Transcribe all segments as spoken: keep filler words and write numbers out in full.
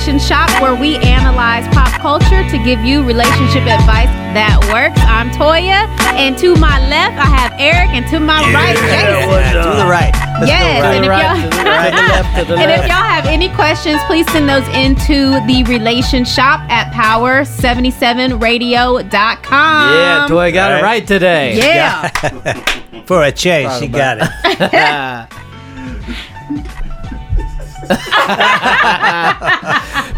RelationShop, where we analyze pop culture to give you relationship advice that works. I'm Toya, and to my left, I have Eric, and to my right, Jason. Yeah, to the right. Let's yes, right. and, if y'all, right, right, left, and if y'all have any questions, please send those into the RelationShop at power seventy-seven radio dot com. Yeah, Toya got right. it right today. Yeah. yeah. For a change, she got it.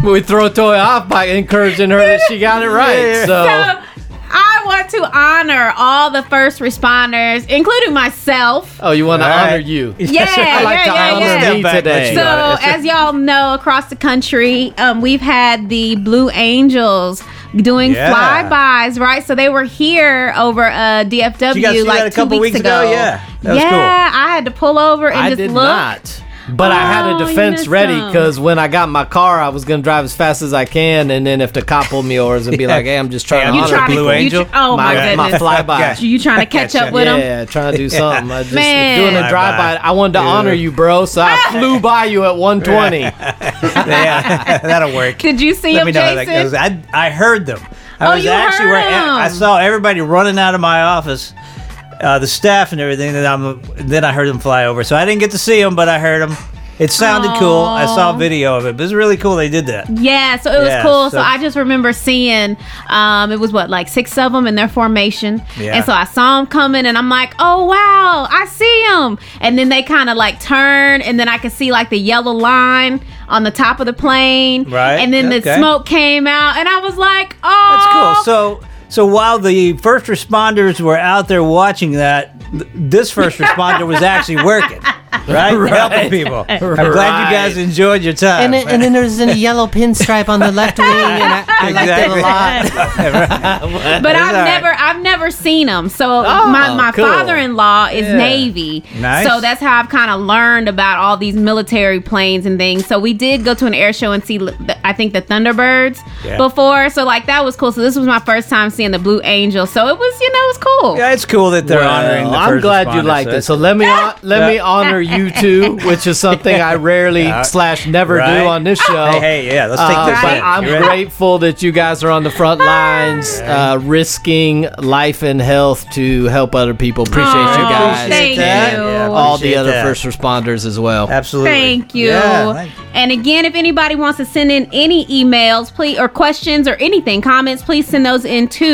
We throw Toya off by encouraging her that she got it right. So, so I want to honor all the first responders, including myself. Oh, you want to right. honor you? Yeah, I like yeah, to yeah, honor yeah. me today. So, as y'all know, across the country, um, we've had the Blue Angels doing yeah. flybys, right? So they were here over uh, D F W you got, you like got a two couple weeks, weeks ago. ago. Yeah, that was yeah. Cool. I had to pull over and I just did look. Not. But oh, I had a defense ready because when I got my car, I was going to drive as fast as I can. And then if the cop pulled me over and be yeah. like, hey, I'm just trying yeah, to honor Blue to, Angel. Tr- oh, my, my goodness. My flyby. You trying to catch up with him? Yeah, trying to do something. I just Man. doing a drive-by. I wanted to Dude. honor you, bro. So I flew by you at one twenty. yeah, that'll work. Did you see Let him, Jason? I, I heard them. I oh, was you actually heard them. I saw everybody running out of my office. Uh, the staff and everything, that I'm, then I heard them fly over. So I didn't get to see them, but I heard them. It sounded Aww. cool. I saw a video of it, but it was really cool they did that. Yeah, so it was yeah, cool. So, so I just remember seeing, um, it was what, like six of them in their formation. Yeah. And so I saw them coming, and I'm like, oh, wow, I see them. And then they kind of like turn, and then I could see like the yellow line on the top of the plane. Right. And then okay. the smoke came out, and I was like, oh. That's cool. So... So while the first responders were out there watching that, th- this first responder was actually working, right? right. Helping people. Right. I'm glad you guys enjoyed your time. And, it, and then there's a yellow pinstripe on the left wing, and I, I exactly. liked it a lot. but I've never, right. I've never seen them. So oh, my, my cool. father-in-law is yeah. Navy, nice. So that's how I've kind of learned about all these military planes and things. So we did go to an air show and see, I think, the Thunderbirds yeah. before. So like that was cool. So this was my first time seeing the Blue Angel, so it was, you know, it was cool. Yeah, it's cool that they're well, honoring the I'm glad you liked so. it. So let me on, let yeah. me honor you too, which is something I rarely yeah. slash never right. do on this show. Hey, hey yeah, let's take uh, this. Right. I'm ready? grateful that you guys are on the front lines, uh, risking life and health to help other people. Appreciate Aww, you guys. Thank that. you. Yeah, All the other that. first responders as well. Absolutely. Thank you. Yeah, thank you. And again, if anybody wants to send in any emails, please, or questions or anything, comments, please send those in to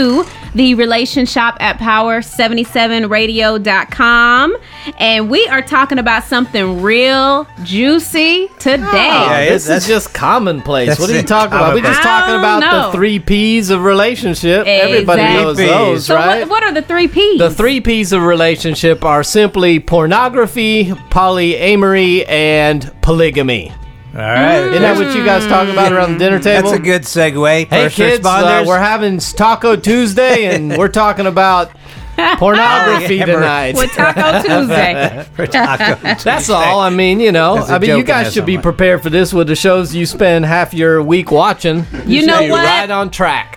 the RelationShop at power seventy-seven radio dot com. And we are talking about something real juicy today. Oh, yeah, this is just commonplace. What are you talking about? We're just talking about know. the three P's of relationship. Exactly. Everybody knows those, so right? What, what are the three P's? The three P's of relationship are simply pornography, polyamory, and polygamy. All right. Mm. Isn't that what you guys talk about around the dinner table? That's a good segue. Hey, First kids, uh, we're having Taco Tuesday, and we're talking about pornography tonight. With Taco Tuesday. For Taco Tuesday. That's all. I mean, you know, I mean, you guys should someone. be prepared for this with the shows you spend half your week watching. You, you know what? You're right on track.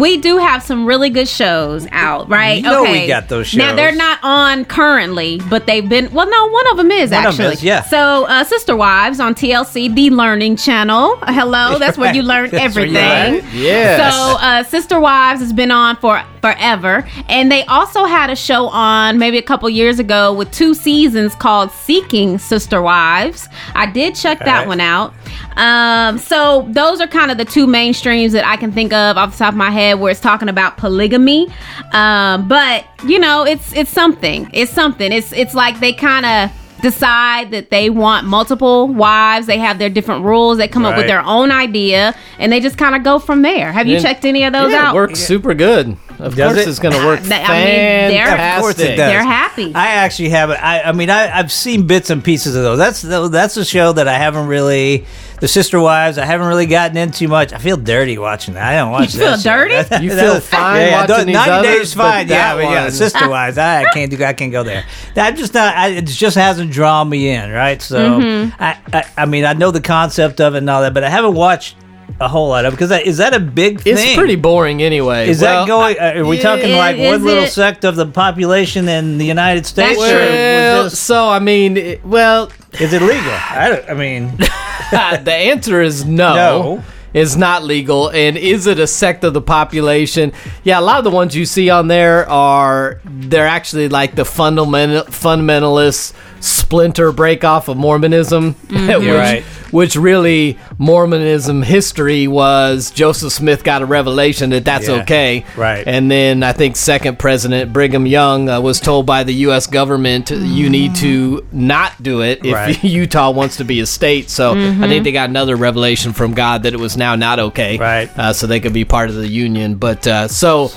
We do have some really good shows out, right? You know okay. we got those shows. Now, they're not on currently, but they've been... Well, no, one of them is, one actually. One of them is, yeah. So, uh, Sister Wives on T L C, the learning channel. Hello, that's where you learn everything. Right. Yeah. So, uh, Sister Wives has been on for forever, and they also had a show on maybe a couple years ago with two seasons called Seeking Sister Wives. I did check All that right. one out. Um, so, those are kind of the two mainstreams that I can think of off the top of my head, where it's talking about polygamy, um, but you know, it's it's something. It's something. It's it's like they kind of decide that they want multiple wives. They have their different rules. They come right. up with their own idea, and they just kind of go from there. Have and you checked any of those yeah, out? It works yeah. super good. Of does course, it? it's going to work. I mean, they're, of course, it does. They're happy. I actually haven't. I, I mean, I, I've seen bits and pieces of those. That's that's a show that I haven't really. The Sister Wives, I haven't really gotten into much. I feel dirty watching that. I don't watch that. You feel that dirty? You feel fine yeah, watching these others? ninety days fine, yeah. But yeah, Sister Wives, I can't do. I can't go there. I'm just not. I, it just hasn't drawn me in, right? So, mm-hmm. I, I, I mean, I know the concept of it and all that, but I haven't watched a whole lot of, because that, is that a big thing? It's pretty boring anyway. Is well, that going? Are we talking it, like one little it? sect of the population in the United States? Well, so I mean, it, well, is it legal? I, don't, I mean, the answer is no. No. Is not legal. And is it a sect of the population? Yeah, a lot of the ones you see on there are, they're actually like the fundamental fundamentalist splinter break off of Mormonism, mm. which, right. which really Mormonism history was Joseph Smith got a revelation that that's yeah. okay, right? And then I think second president Brigham Young uh, was told by the U S government mm. you need to not do it if right. Utah wants to be a state. So mm-hmm. I think they got another revelation from God that it was now not okay, right? Uh, so they could be part of the union, but uh, so.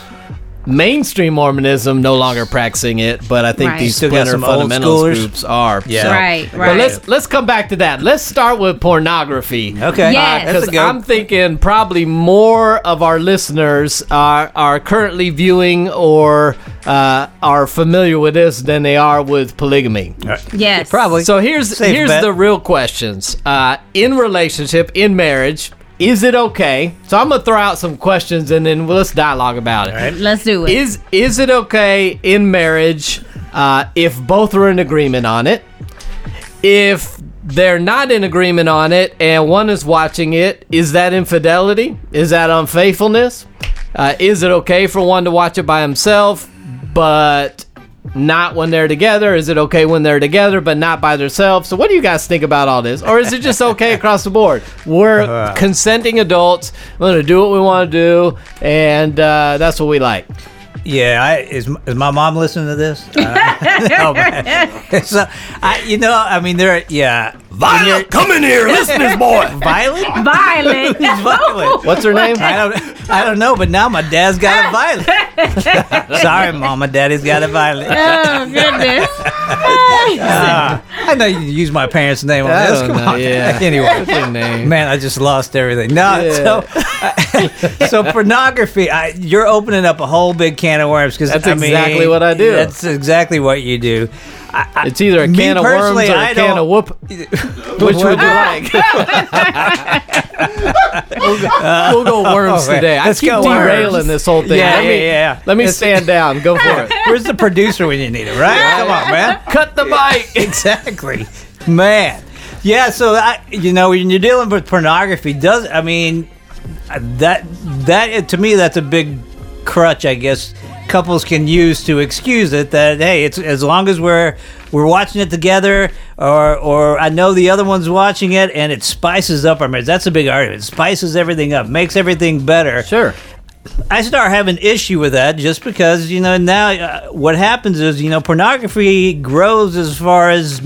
Mainstream Mormonism no longer practicing it, but I think right. these splinter fundamentalist groups are. Yeah, so. right, right. But let's let's come back to that. Let's start with pornography. Okay, because yes. uh, I'm thinking probably more of our listeners are are currently viewing or uh, are familiar with this than they are with polygamy. Right. Yes, probably. So here's Safe here's bet. the real questions uh, in relationship, in marriage. Is it okay? So I'm going to throw out some questions and then let's dialogue about it. All right. Let's do it. Is is it okay in marriage uh, if both are in agreement on it? If they're not in agreement on it and one is watching it, is that infidelity? Is that unfaithfulness? Uh, is it okay for one to watch it by himself but not when they're together? Is it okay when they're together but not by themselves? So what do you guys think about all this? Or is it just okay across the board? We're uh, consenting adults. We're going to do what we want to do, and uh, that's what we like. Yeah, I, is, is my mom listening to this? Uh, no, so, I, you know, I mean, there. Are, yeah, Violet, come in here, listen to this boy. Violet, Violet, Violet. What's her name? I don't, I don't know. But now my dad's got a Violet. Sorry, Mama, Daddy's got a Violet. Oh goodness. uh, I know you use my parents' name on I this. Come know, on. Yeah. Anyway, name. Man, I just lost everything. No, yeah. so uh, so pornography. I, you're opening up a whole big can of worms, because that's I exactly mean, what I do. That's exactly what you do. I, I, it's either a can of worms or I a can of whoop. Which would you like? we'll, go, uh, we'll go worms oh, today. Let's I keep go derailing worms. This whole thing. Yeah, let yeah, me, yeah. Let me stand down. Go for it. Where's the producer when you need it, right? Yeah. Come on, man. Cut the mic. Exactly. Man. Yeah, so, I, you know, when you're dealing with pornography, does I mean, that that to me, that's a big crutch, I guess, couples can use to excuse it, that hey, it's as long as we're we're watching it together, or or I know the other one's watching it, and it spices up our marriage. That's a big argument. It spices everything up, makes everything better. Sure. I start having issue with that just because, you know, now uh, what happens is, you know, pornography grows as far as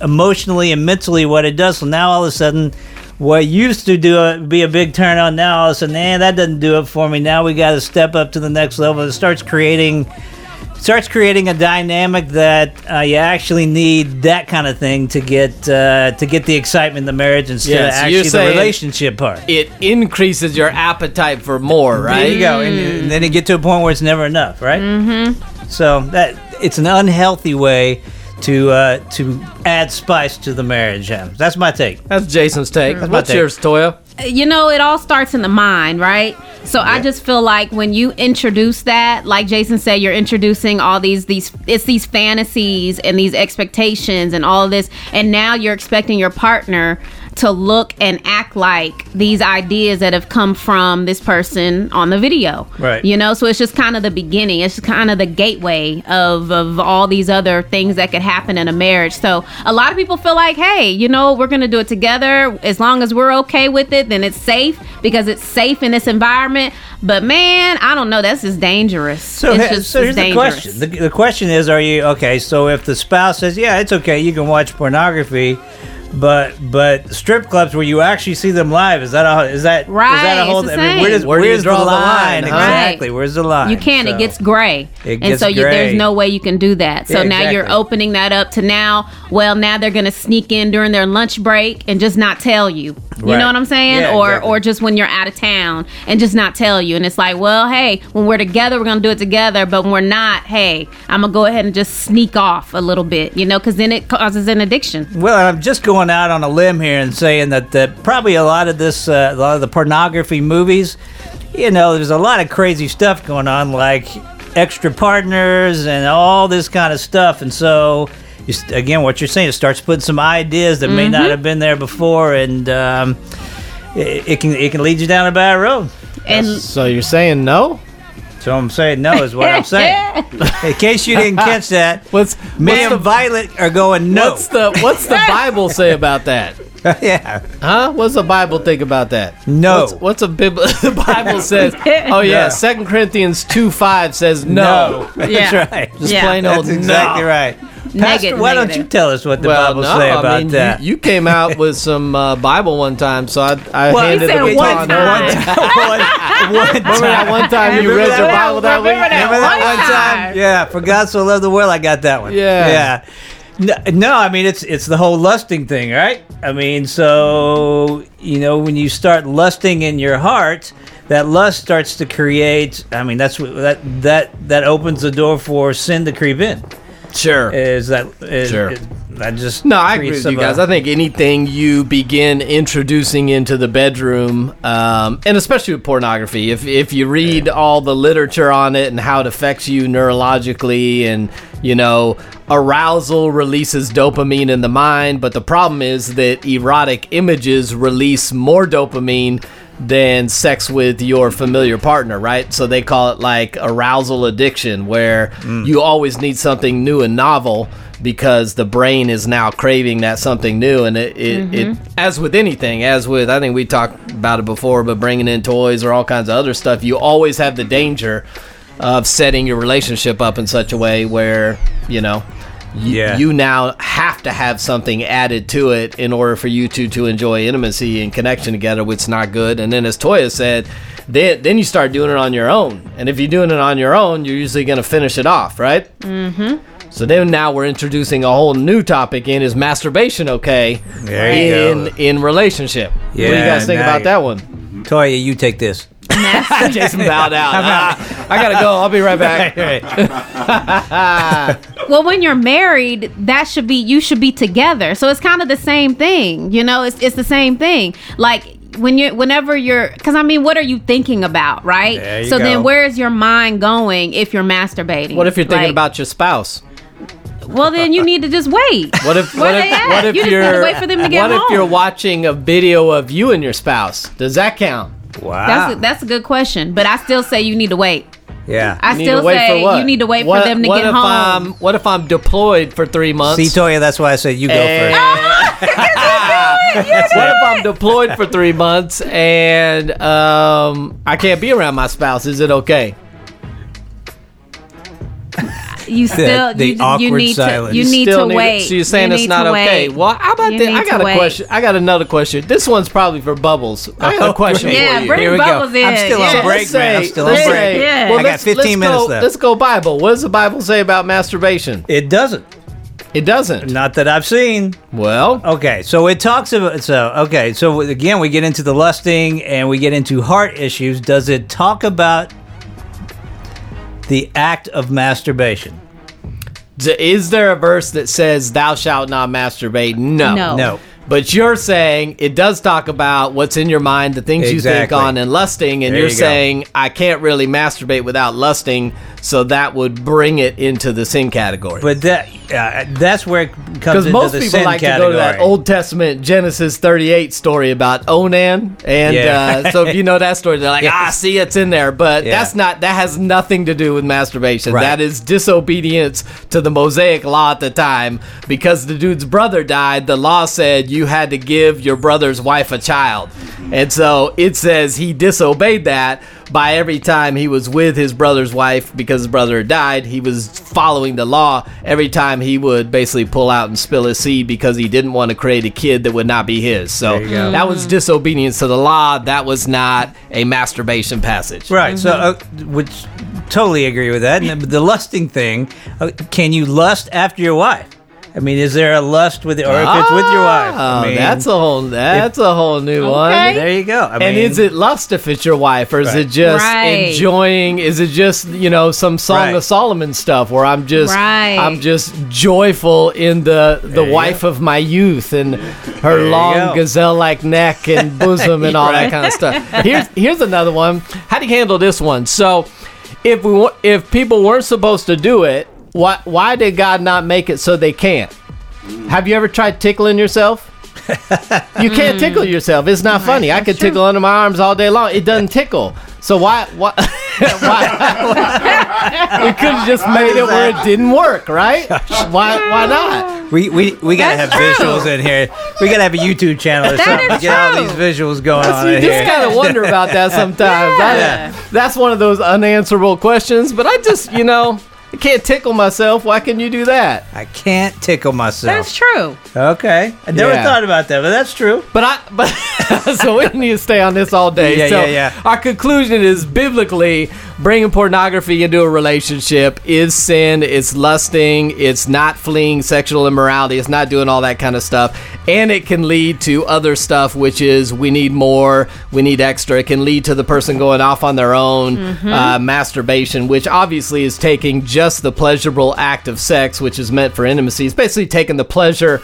emotionally and mentally what it does. So now all of a sudden, what used to do a, be a big turn on, now all of a sudden, eh, that doesn't do it for me. Now we got to step up to the next level. It starts creating, starts creating a dynamic that uh, you actually need that kind of thing to get uh, to get the excitement in the marriage instead yeah, of so actually the relationship part. It increases your appetite for more, right? There you go, mm. and, and then you get to a point where it's never enough, right? Mm-hmm. So that it's an unhealthy way to uh, to add spice to the marriage. That's my take. That's Jason's take. That's What's my take. Yours, Toya? You know, it all starts in the mind, right? So yeah. I just feel like when you introduce that, like Jason said, you're introducing all these, these it's these fantasies and these expectations and all of this, and now you're expecting your partner to look and act like these ideas that have come from this person on the video. Right. You know, so it's just kind of the beginning. It's kind of the gateway of, of all these other things that could happen in a marriage. So a lot of people feel like, hey, you know, we're going to do it together. As long as we're okay with it, then it's safe because it's safe in this environment. But man, I don't know. That's just dangerous. So, it's just, so here's the question. The, the question is, are you okay? So if the spouse says, yeah, it's okay, you can watch pornography, But but strip clubs where you actually see them live, is that a, is that right? Is that a whole? I mean, where does where, where do you draw the line? line huh? Exactly, right. Where's the line? You can't. So, it gets gray, it gets and so you, there's no way you can do that. So yeah, now exactly. You're opening that up to now. Well, now they're going to sneak in during their lunch break and just not tell you. You right. know what I'm saying? Yeah, or exactly. or just when you're out of town and just not tell you. And it's like, well, hey, when we're together, we're going to do it together. But when we're not, hey, I'm going to go ahead and just sneak off a little bit, you know, because then it causes an addiction. Well, I'm just going out on a limb here and saying that uh, probably a lot of this, uh, a lot of the pornography movies, you know, there's a lot of crazy stuff going on, like extra partners and all this kind of stuff. And so... You, again, what you're saying, it starts putting some ideas that mm-hmm. may not have been there before, and um, it, it can it can lead you down a bad road. And so you're saying no? So I'm saying no is what I'm saying. In case you didn't catch that, what's, me and Violet are going no. What's the What's the Bible say about that? Yeah. Huh? What's the Bible think about that? No. What's, what's a Bible? The Bible says, oh yeah, no. Second Corinthians two five says no. no. Yeah. That's right. Just yeah. plain old That's exactly no. right. Pastor, negative, why negative. Don't you tell us what the well, Bible no, say about I mean, that? You, you came out with some uh, Bible one time, so I, I well, handed the baton over. One, one, one time. Remember that one time you remember read your Bible that week? Remember that, remember that one, one time? time? Yeah, for God so loved the world, I got that one. Yeah. Yeah. No, no, I mean, it's it's the whole lusting thing, right? I mean, so, you know, when you start lusting in your heart, that lust starts to create, I mean, that's that that that opens the door for sin to creep in. Sure. Is that is, sure? Is, I just no. I agree with you guys. Up. I think anything you begin introducing into the bedroom, um, and especially with pornography, if if you read yeah. all the literature on it and how it affects you neurologically, and you know, arousal releases dopamine in the mind, but the problem is that erotic images release more dopamine than sex with your familiar partner, right? So they call it like arousal addiction, where mm. you always need something new and novel because the brain is now craving that something new. And it, it, mm-hmm. it as with anything, as with, I think we talked about it before, but bringing in toys or all kinds of other stuff, you always have the danger of setting your relationship up in such a way where, you know, Yeah. You now have to have something added to it in order for you two to enjoy intimacy and connection together, which is not good. And then as Toya said, then, then you start doing it on your own. And if you're doing it on your own, you're usually going to finish it off, right? Mm-hmm. So then now we're introducing a whole new topic in is masturbation okay there you in, go. in relationship. Yeah, what do you guys think about that one? Toya, you take this. I just bowed out. out. Uh, I gotta go. I'll be right back. Right, right. Well, when you're married, that should be you should be together. So it's kind of the same thing, you know. It's it's the same thing. Like when you, whenever you're, because I mean, what are you thinking about, right? There you so go. Then, where is your mind going if you're masturbating? What if you're thinking like, about your spouse? Well, then you need to just wait. What if what if, what if you you're just need to wait for them to get home? What if you're watching a video of you and your spouse? Does that count? Wow, that's a, that's a good question, but I still say you need to wait. Yeah, I you still say you need to wait what, for them to get home. I'm, what if I'm deployed for three months? See, Toya, that's why I said you and... go first. Oh, you do it, you do what it. If I'm deployed for three months and um, I can't be around my spouse? Is it okay? You still the, the you, you need silence. to you need still to need, wait. So you're saying you it's not okay. Wait. Well, how about you this? I got a wait. question. I got another question. This one's probably for Bubbles. I got a question oh, for yeah, you. Bring Here we Bubbles go. In. I'm still yeah. on break, let's man. I'm still on break. Say, yeah. well, I got fifteen minutes go, left. Let's go Bible. What does the Bible say about masturbation? It doesn't. It doesn't. Not that I've seen. Well, okay. So it talks about so okay. So again, we get into the lusting and we get into heart issues. Does it talk about the act of masturbation? Is there a verse that says thou shalt not masturbate? No. No. no. But you're saying it does talk about what's in your mind, the things exactly. you think on and lusting, and there you're you saying I can't really masturbate without lusting, so that would bring it into the sin category. But that uh, that's where it comes into the sin category. Because most people like category. to go to that Old Testament Genesis thirty-eight story about Onan, and yeah. uh, so if you know that story, they're like, yes. ah, see, it's in there. But yeah. that's not that has nothing to do with masturbation. Right. That is disobedience to the Mosaic law at the time. Because the dude's brother died, the law said you had to give your brother's wife a child, and so it says he disobeyed that. By every time he was with his brother's wife, because his brother had died, he was following the law. Every time he would basically pull out and spill his seed because he didn't want to create a kid that would not be his. So that was disobedience to the law. That was not a masturbation passage. Right. Mm-hmm. So, uh, which totally agree with that. And the lusting thing, uh, can you lust after your wife? I mean, is there a lust with it, or ah, if it's with your wife? I mean, that's a whole that's if, a whole new okay. one. There you go. I and mean, is it lust if it's your wife, or is right. it just right. enjoying? Is it just you know some Song right. of Solomon stuff where I'm just right. I'm just joyful in the the wife go. Of my youth and her there long gazelle-like neck and bosom and all right. that kind of stuff. Here's here's another one. How do you handle this one? So, if we if people weren't supposed to do it. Why why did God not make it so they can't? Have you ever tried tickling yourself? You can't tickle yourself. It's not funny. I could tickle under my arms all day long. It doesn't tickle. So why why, why we could have just made it where it didn't work, right? Why why not? We we, we gotta That's have true. Visuals in here. We gotta have a YouTube channel or that something to get all these visuals going That's, on. You in just here. Gotta wonder about that sometimes. Yeah. That, that's one of those unanswerable questions. But I just you know. I can't tickle myself. Why can you do that? I can't tickle myself. That's true. Okay. I never yeah. thought about that, but that's true. But I, but so we need to stay on this all day. Yeah, so yeah, yeah. Our conclusion is biblically, bringing pornography into a relationship is sin. It's lusting. It's not fleeing sexual immorality. It's not doing all that kind of stuff. And it can lead to other stuff, which is we need more. We need extra. It can lead to the person going off on their own, mm-hmm. uh, masturbation, which obviously is taking just Just the pleasurable act of sex, which is meant for intimacy. It's basically taking the pleasure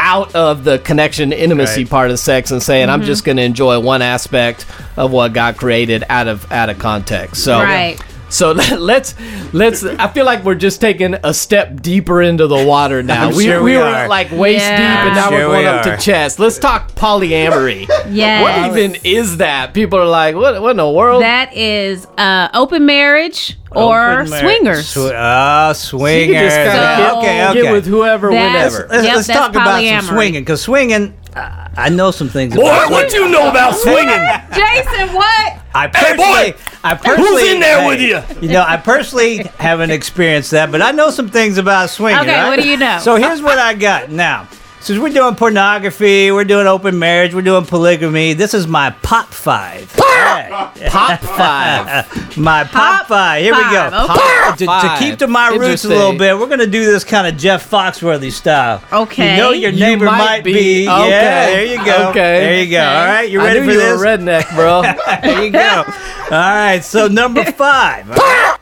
out of the connection intimacy right. part of sex and saying, mm-hmm. I'm just going to enjoy one aspect of what God created out of out of context. So right. So let's let's. I feel like we're just taking a step deeper into the water now. We, sure we, we were are. like waist yeah. deep, and now sure we're going we up to chest. Let's talk polyamory. Yeah, what even is that? People are like, what? What in the world? That is uh, open marriage or open mar- swingers. Ah, Sw- uh, swingers. So you can just kind of so get, okay, okay. get with whoever, whenever. Let's, yep, let's talk polyamory. About some swinging, because swinging. Uh, I know some things. Boy, about what you know about swinging, Jason? What? I personally, hey boy, I personally, who's in there hey, with you? You know, I personally haven't experienced that, but I know some things about swinging. Okay, right? What do you know? So here's what I got now. Since we're doing pornography, we're doing open marriage, we're doing polygamy. This is my pop five. Pop, right. pop five. My pop, pop five. Here five. We go. Okay. Pop to, five. To keep to my roots a little bit, we're going to do this kind of Jeff Foxworthy style. Okay. You know your neighbor you might, might be. be. Okay. Yeah, there you go. Okay. There you go. All right, you ready I knew for you this? You're a redneck, bro. There you go. All right, so number five. Right.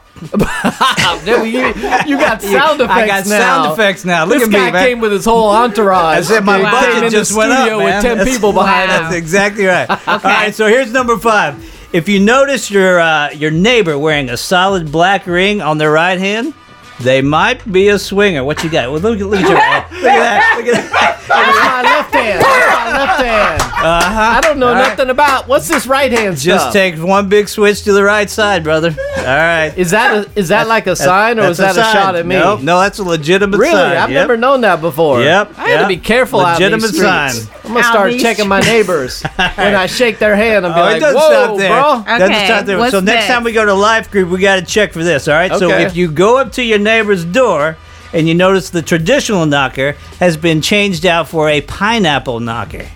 you, you got sound effects now. I got now. sound effects now. Look this at guy me, man. Came with his whole entourage. I said my wow. budget just went up, man. With ten that's, people behind wow. That's exactly right. Okay. All right, so here's number five. If you notice your uh, your neighbor wearing a solid black ring on their right hand, they might be a swinger. What you got? Well, look, look at your hand. Look at that. Look at that. That's my left hand. That's my left hand. Uh-huh. I don't know all nothing right. about. What's this right hand stuff? Just take one big switch to the right side, brother. All right. Is that a, is that that's, like a sign or is that a, a shot at me? Nope. No, that's a legitimate really? sign. Really? I've yep. never known that before. Yep. I yep. had to be careful legitimate out these sign. I'm going to start checking streets. My neighbors. right. When I shake their hand, I'll be oh, like, it doesn't whoa, stop there. Bro. Okay. Doesn't stop there. What's so next this? Time we go to life group, we got to check for this, all right? Okay. So if you go up to your neighbor's door and you notice the traditional knocker has been changed out for a pineapple knocker.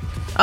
Oh.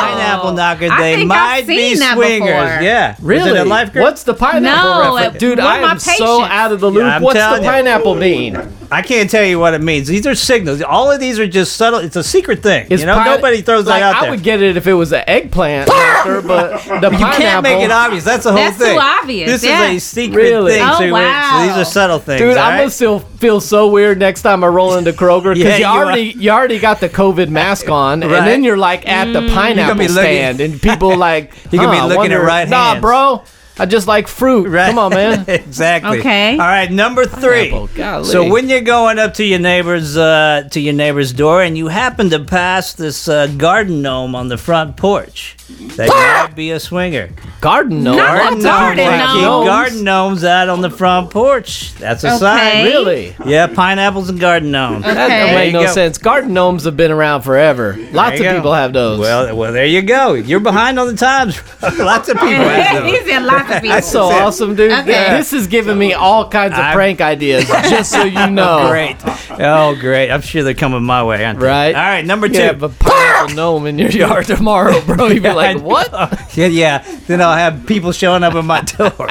Pineapple knocker. They I think might I've seen be swingers. That yeah, really. Is it a life group? What's the pineapple? No, reference? Dude, I am so out of the loop. Yeah, what's the pineapple you. mean? I can't tell you what it means. These are signals. All of these are just subtle. It's a secret thing. It's you know, pi- nobody throws like, that out there. I would get it if it was an eggplant, knocker, but the you pineapple. You can't make it obvious. That's the whole That's thing. That's too obvious. This yeah. is a secret really? thing. Oh, so wow. These are subtle things. Dude, I'm right? gonna still feel so weird next time I roll into Kroger because yeah, you, you already you already got the COVID mask on, right? And then you're like at the pineapple mm. stand, and people like you can huh, be looking at right nah, hands. Nah, bro. I just like fruit. Right. Come on, man. Exactly. Okay. All right, number three. So when you're going up to your neighbor's uh, to your neighbor's door and you happen to pass this uh, garden gnome on the front porch, they might be a swinger. Garden gnome? Not garden, gnome. They keep garden gnomes out on the front porch. That's a okay. sign. Really? Yeah, pineapples and garden gnomes. Okay. That doesn't make no go. sense. Garden gnomes have been around forever. There Lots of go. people have those. Well, well, there you go. You're behind on the times. Lots of people have those. He's in lots. That's so awesome, dude. Okay. Yeah. This is giving me all kinds of I'm, prank ideas, just so you know. Oh, great. Oh, great. I'm sure they're coming my way, aren't they? Right. All right, number two. You have a pineapple gnome in your yard tomorrow, bro. You'd be like, what? Yeah, yeah. Then I'll have people showing up at my door.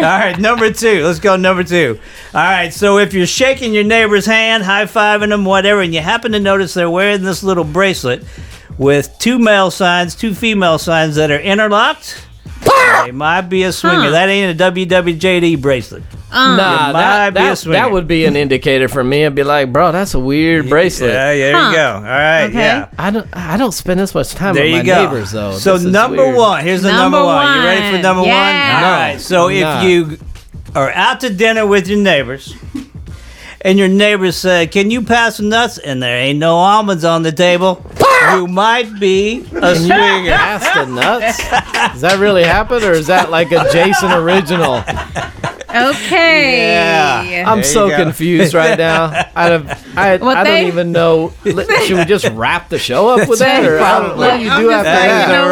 All right, number two. Let's go number two. All right, so if you're shaking your neighbor's hand, high-fiving them, whatever, and you happen to notice they're wearing this little bracelet with two male signs, two female signs that are interlocked, it might be a swinger. Huh. That ain't a W W J D bracelet. Uh, nah, that, that, that would be an indicator for me. I'd be like, bro, that's a weird bracelet. Yeah, yeah there huh. you go. All right, okay. yeah. I don't, I don't spend this much time there with my go. neighbors, though. So this number one, here's the number, number one. one. You ready for number yeah. one? All no, right. So nah. if you are out to dinner with your neighbors, and your neighbors say, "Can you pass the nuts?" and there ain't no almonds on the table, you might be a swinger. Pass the nuts? Does that really happen, or is that like a Jason original? Okay. Yeah. I'm so go. confused right now. I, I, well, I they, don't even know. Should we just wrap the show up with that? Or I don't know what you do after that. That's a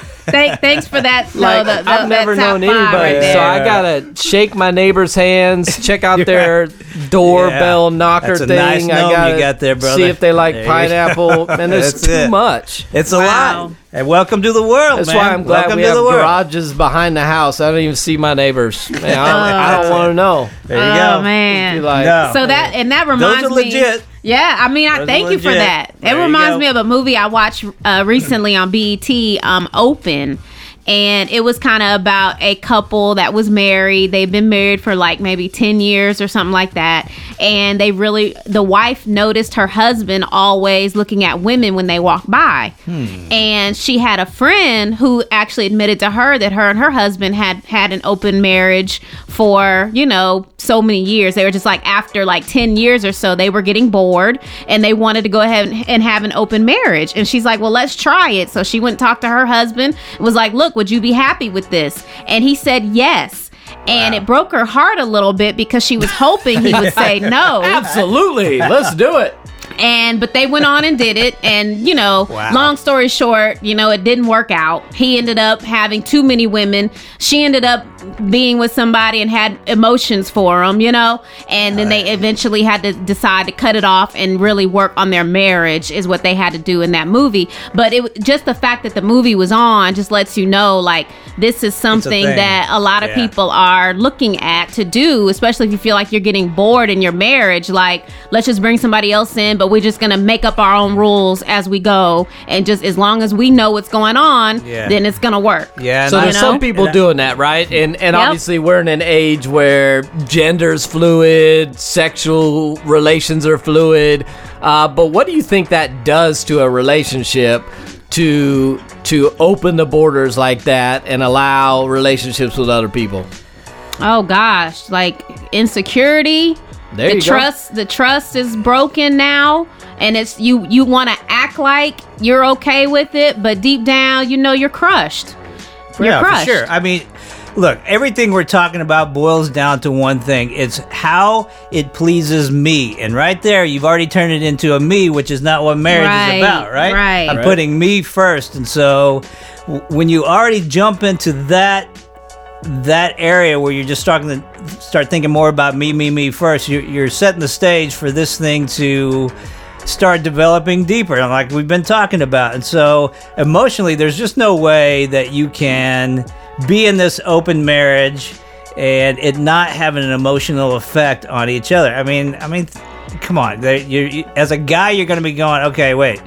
wrap. Thank, thanks for that. Like, no, the, the, I've never known anybody, right so I gotta shake my neighbor's hands, check out their right. doorbell yeah. knocker thing. Nice I gotta you got there, brother. See if they like there pineapple. Go. And there's too it. much. It's wow. a lot. And welcome to the world. That's man. why I'm glad welcome we have world. garages behind the house. I don't even see my neighbors. Man, I don't, oh, don't want to know. There you oh, go. Oh man. Like, no. So that and that reminds Those are me. Legit. Yeah, I mean, I thank you for that. It reminds me of a movie I watched uh, recently on B E T, um, Open. And it was kind of about a couple that was married. They've been married for like maybe ten years or something like that. And they really, the wife noticed her husband always looking at women when they walked by. Hmm. And she had a friend who actually admitted to her that her and her husband had had an open marriage for, you know, so many years. They were just like after like ten years or so, they were getting bored and they wanted to go ahead and, and have an open marriage. And she's like, well, let's try it. So she went and talked to her husband and was like, look, would you be happy with this? And he said yes. And wow. it broke her heart a little bit because she was hoping he would say no. Absolutely. Let's do it. And but they went on and did it. And, you know, wow. long story short, you know, it didn't work out. He ended up having too many women. She ended up being with somebody and had emotions for him, you know. And then right. they eventually had to decide to cut it off and really work on their marriage is what they had to do in that movie. But it just the fact that the movie was on just lets you know, like, this is something a that a lot of yeah. people are looking at to do, especially if you feel like you're getting bored in your marriage. Like, let's just bring somebody else in, but we're just going to make up our own rules as we go. And just as long as we know what's going on, yeah. then it's going to work. Yeah. So there's know? some people I, doing that, right? And and yep. obviously we're in an age where gender's fluid, sexual relations are fluid. Uh, but what do you think that does to a relationship to to open the borders like that and allow relationships with other people? Oh, gosh. Like insecurity. There the you trust, go. The trust is broken now, and it's you. You want to act like you're okay with it, but deep down, you know you're crushed. You're yeah, crushed. For sure. I mean, look, everything we're talking about boils down to one thing: it's how it pleases me. And right there, you've already turned it into a me, which is not what marriage right, is about, right? Right. I'm right. putting me first, and so w- when you already jump into that. that area where you're just starting to start thinking more about me, me, me first, you're, you're setting the stage for this thing to start developing deeper, like we've been talking about. And so emotionally, there's just no way that you can be in this open marriage and it not having an emotional effect on each other. I mean, I mean, come on. You, as a guy, you're going to be going, okay, wait.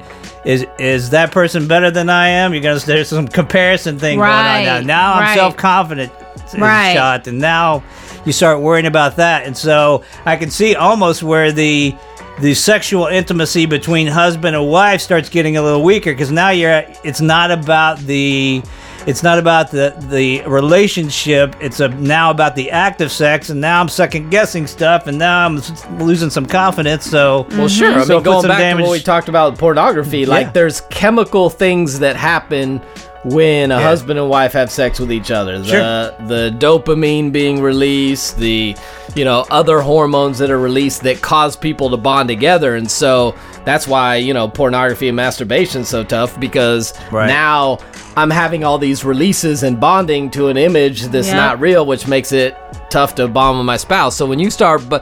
Is is that person better than I am? You're gonna there's some comparison thing right, going on now. Now I'm right. self-confident right. shot, and now you start worrying about that. And so I can see almost where the the sexual intimacy between husband and wife starts getting a little weaker because now you're it's not about the it's not about the the relationship. It's a, now about the act of sex, and now I'm second guessing stuff, and now I'm losing some confidence. So well, sure. Mm-hmm. I mean, so going back damage. to what we talked about pornography, yeah. like there's chemical things that happen when a yeah. husband and wife have sex with each other. The, sure. the dopamine being released, the you know other hormones that are released that cause people to bond together, and so that's why you know pornography and masturbation is so tough because right. now. I'm having all these releases and bonding to an image that's yeah. not real, which makes it tough to bond with my spouse. So when you start b-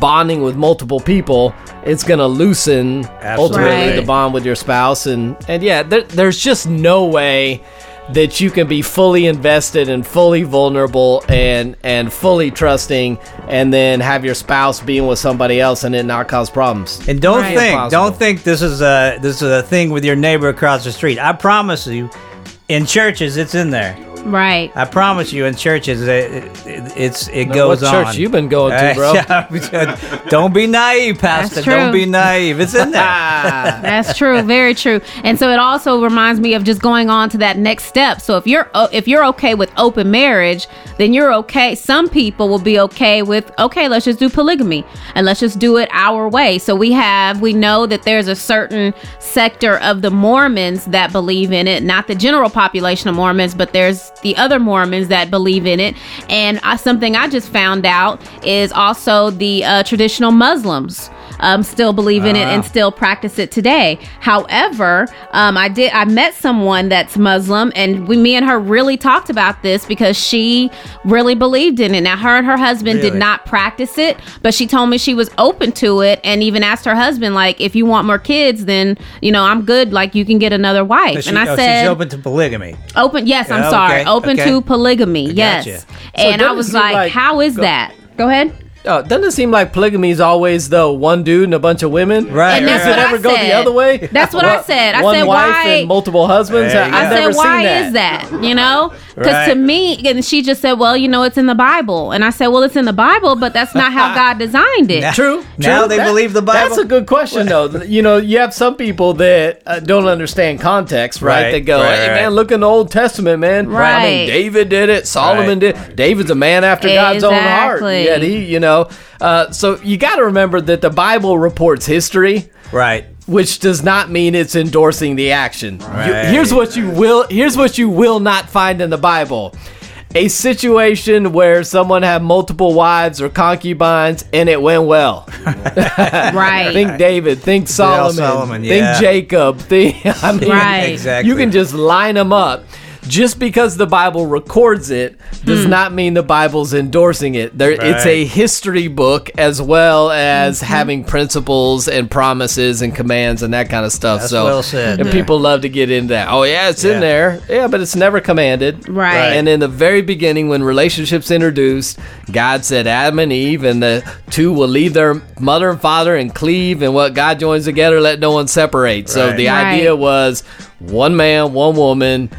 bonding with multiple people, it's going to loosen Absolutely. ultimately right. the bond with your spouse. And, and yeah, there, there's just no way that you can be fully invested and fully vulnerable and and fully trusting, and then have your spouse being with somebody else and it not cause problems. And don't right. think, Impossible. don't think this is a this is a thing with your neighbor across the street. I promise you, in churches it's in there. Right. I promise you, in churches it, it, it's it now, goes what on. What church you been going to, bro? Don't be naive, Pastor. Don't be naive. It's in there. That's true. Very true. And so it also reminds me of just going on to that next step. So if you're if you're okay with open marriage, then you're okay. Some people will be okay with okay. Let's just do polygamy and let's just do it our way. So we have we know that there's a certain sector of the Mormons that believe in it, not the general population of Mormons, but there's the other Mormons that believe in it. And uh, something I just found out is also the uh, traditional Muslims um, still believe in uh. it and still practice it today. However, um, I did I met someone that's Muslim, and we, me and her really talked about this because she really believed in it. Now, her and her husband really? did not practice it, but she told me she was open to it and even asked her husband, like, if you want more kids, then, you know, I'm good. Like, you can get another wife. She, and I oh, said, she's open to polygamy. Open. Yes, I'm oh, sorry. Okay. Open okay. to polygamy, yes. Gotcha. And so I was like, like, how is go, that? Go ahead. Oh, doesn't it seem like polygamy is always, though, one dude and a bunch of women? Right. And that's right. Does it ever go the other way? That's what well, I said. I one said, wife why? and multiple husbands? I've never seen that. I said, why is that? You know? Because right. to me, and she just said, well, you know, it's in the Bible. And I said, well, it's in the Bible, but that's not how God designed it. Now, true. True. Now they that, believe the Bible. That's a good question, though. You know, you have some people that uh, don't understand context, right? right. They go, right, hey, right. man, look in the Old Testament, man. Right. I mean, David did it. Solomon right. did. David's a man after exactly. God's own heart. Yet he, you know. Uh, so you got to remember that the Bible reports history, right? Which does not mean it's endorsing the action. Right. You, here's what you will. Here's what you will not find in the Bible: a situation where someone had multiple wives or concubines and it went well. Right. Think David. Think Solomon. Solomon yeah. Think Jacob. Think. I mean, right. Exactly. You can just line them up. Just because the Bible records it does mm. not mean the Bible's endorsing it. There, right. It's a history book as well as mm-hmm. having principles and promises and commands and that kind of stuff. That's so, well said. And yeah. people love to get into that. Oh, yeah, it's yeah. in there. Yeah, but it's never commanded. Right. right. And in the very beginning, when relationships introduced, God said Adam and Eve and the two will leave their mother and father and cleave, and what God joins together, let no one separate. Right. So the right. idea was one man, one woman,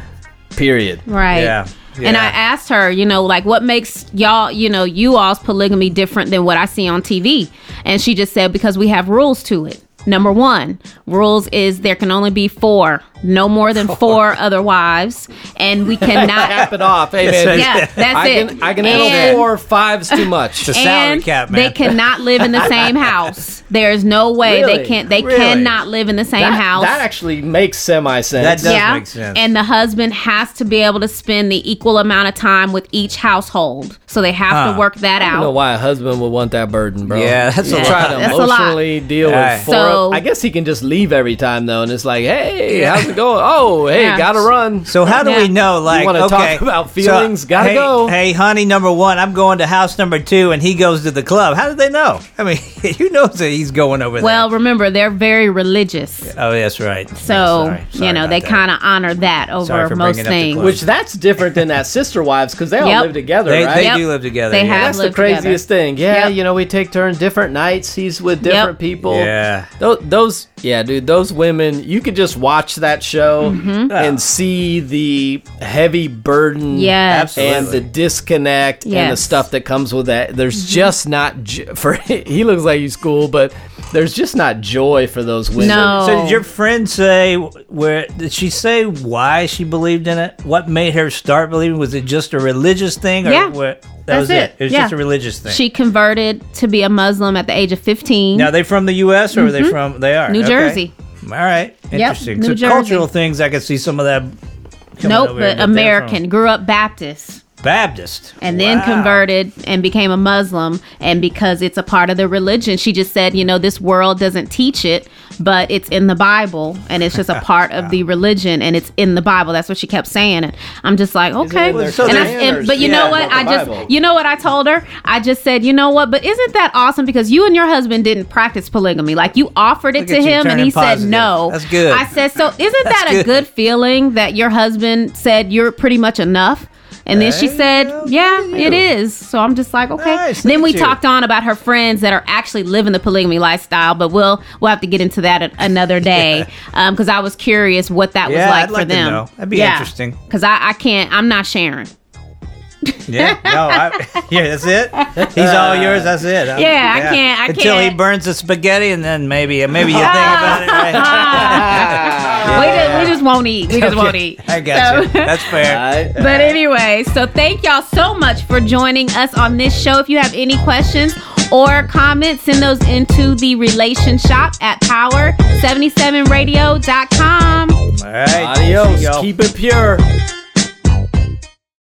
period. Right. Yeah. Yeah. And I asked her, you know, like, what makes y'all, you know, you all's polygamy different than what I see on T V? And she just said, because we have rules to it. Number one, rules is there can only be four, no more than four, four other wives, and we cannot cap it off. Hey, man. Yeah, that's I it. Can, I can handle and, four, five's too much. It's a salary cap, man. They cannot live in the same house. There's no way really? they can't. They really? cannot live in the same that, house. That actually makes semi sense. That does yeah? make sense. And the husband has to be able to spend the equal amount of time with each household, so they have huh. to work that out. I don't know why a husband would want that burden, bro. Yeah, that's yeah. a try to emotionally deal right. with four. So, I guess he can just leave every time, though, and it's like, hey, how's it going? Oh, hey, yeah. gotta run. So how do yeah. we know, like, you wanna okay. talk about feelings, so, gotta hey, go. Hey, honey, number one, I'm going to house number two, and he goes to the club. How do they know? I mean, who knows that he's going over well, there? Well, remember, they're very religious. Oh, that's right. So, sorry. Sorry you know, they kind of honor that over most things. Which, that's different than that Sister Wives, because they all yep. live together, they, right? They yep. do live together. They yeah. have That's lived the craziest together. thing. Yeah, yep. you know, we take turns different nights. He's with different yep. people. Yeah. Those, yeah, dude, those women, you could just watch that show mm-hmm. and see the heavy burden yes. and the disconnect yes. and the stuff that comes with that. There's mm-hmm. just not, for he looks like he's cool, but there's just not joy for those women. No. So did your friend say, where did she say why she believed in it? What made her start believing? Was it just a religious thing? Or yeah. What? That That's was it. It, it was yeah. just a religious thing. She converted to be a Muslim at the age of fifteen. Now, are they from the U S or mm-hmm. are they from... They are. New okay. Jersey. All right. Interesting. Yep, New so Jersey. Cultural things, I could see some of that coming Nope, over but American. Grew up Baptist. Baptist. And then wow. converted and became a Muslim. And because it's a part of the religion, she just said, you know, this world doesn't teach it. but it's in the Bible, and it's just a part of the religion, and it's in the Bible. That's what she kept saying, and I'm just like, okay. Well, so and I, and, but you yeah, know what? I just, Bible. you know what I told her? I just said, you know what? But isn't that awesome? Because you and your husband didn't practice polygamy. Like, you offered it Look to him, and he positive. said no. That's good. I said, so isn't that good. a good feeling that your husband said you're pretty much enough? And then she said, yeah, it is. So I'm just like, okay. Nice, then we you. talked on about her friends that are actually living the polygamy lifestyle, but we'll we'll have to get into that another day because yeah. um, I was curious what that yeah, was like I'd for like them. To know. That'd be yeah. interesting. Because I, I can't, I'm not sharing. yeah, no, I, yeah, that's it. He's all yours. That's it. I, yeah, yeah, I can't. I Until can't. he burns the spaghetti, and then maybe, maybe you think about it. Right? yeah. we, just, we just won't eat. We just okay. won't eat. I got so. you. That's fair. Right. But anyway, so thank y'all so much for joining us on this show. If you have any questions or comments, send those into the RelationShop at power seventy-seven radio dot com. All right, adios. Keep it pure.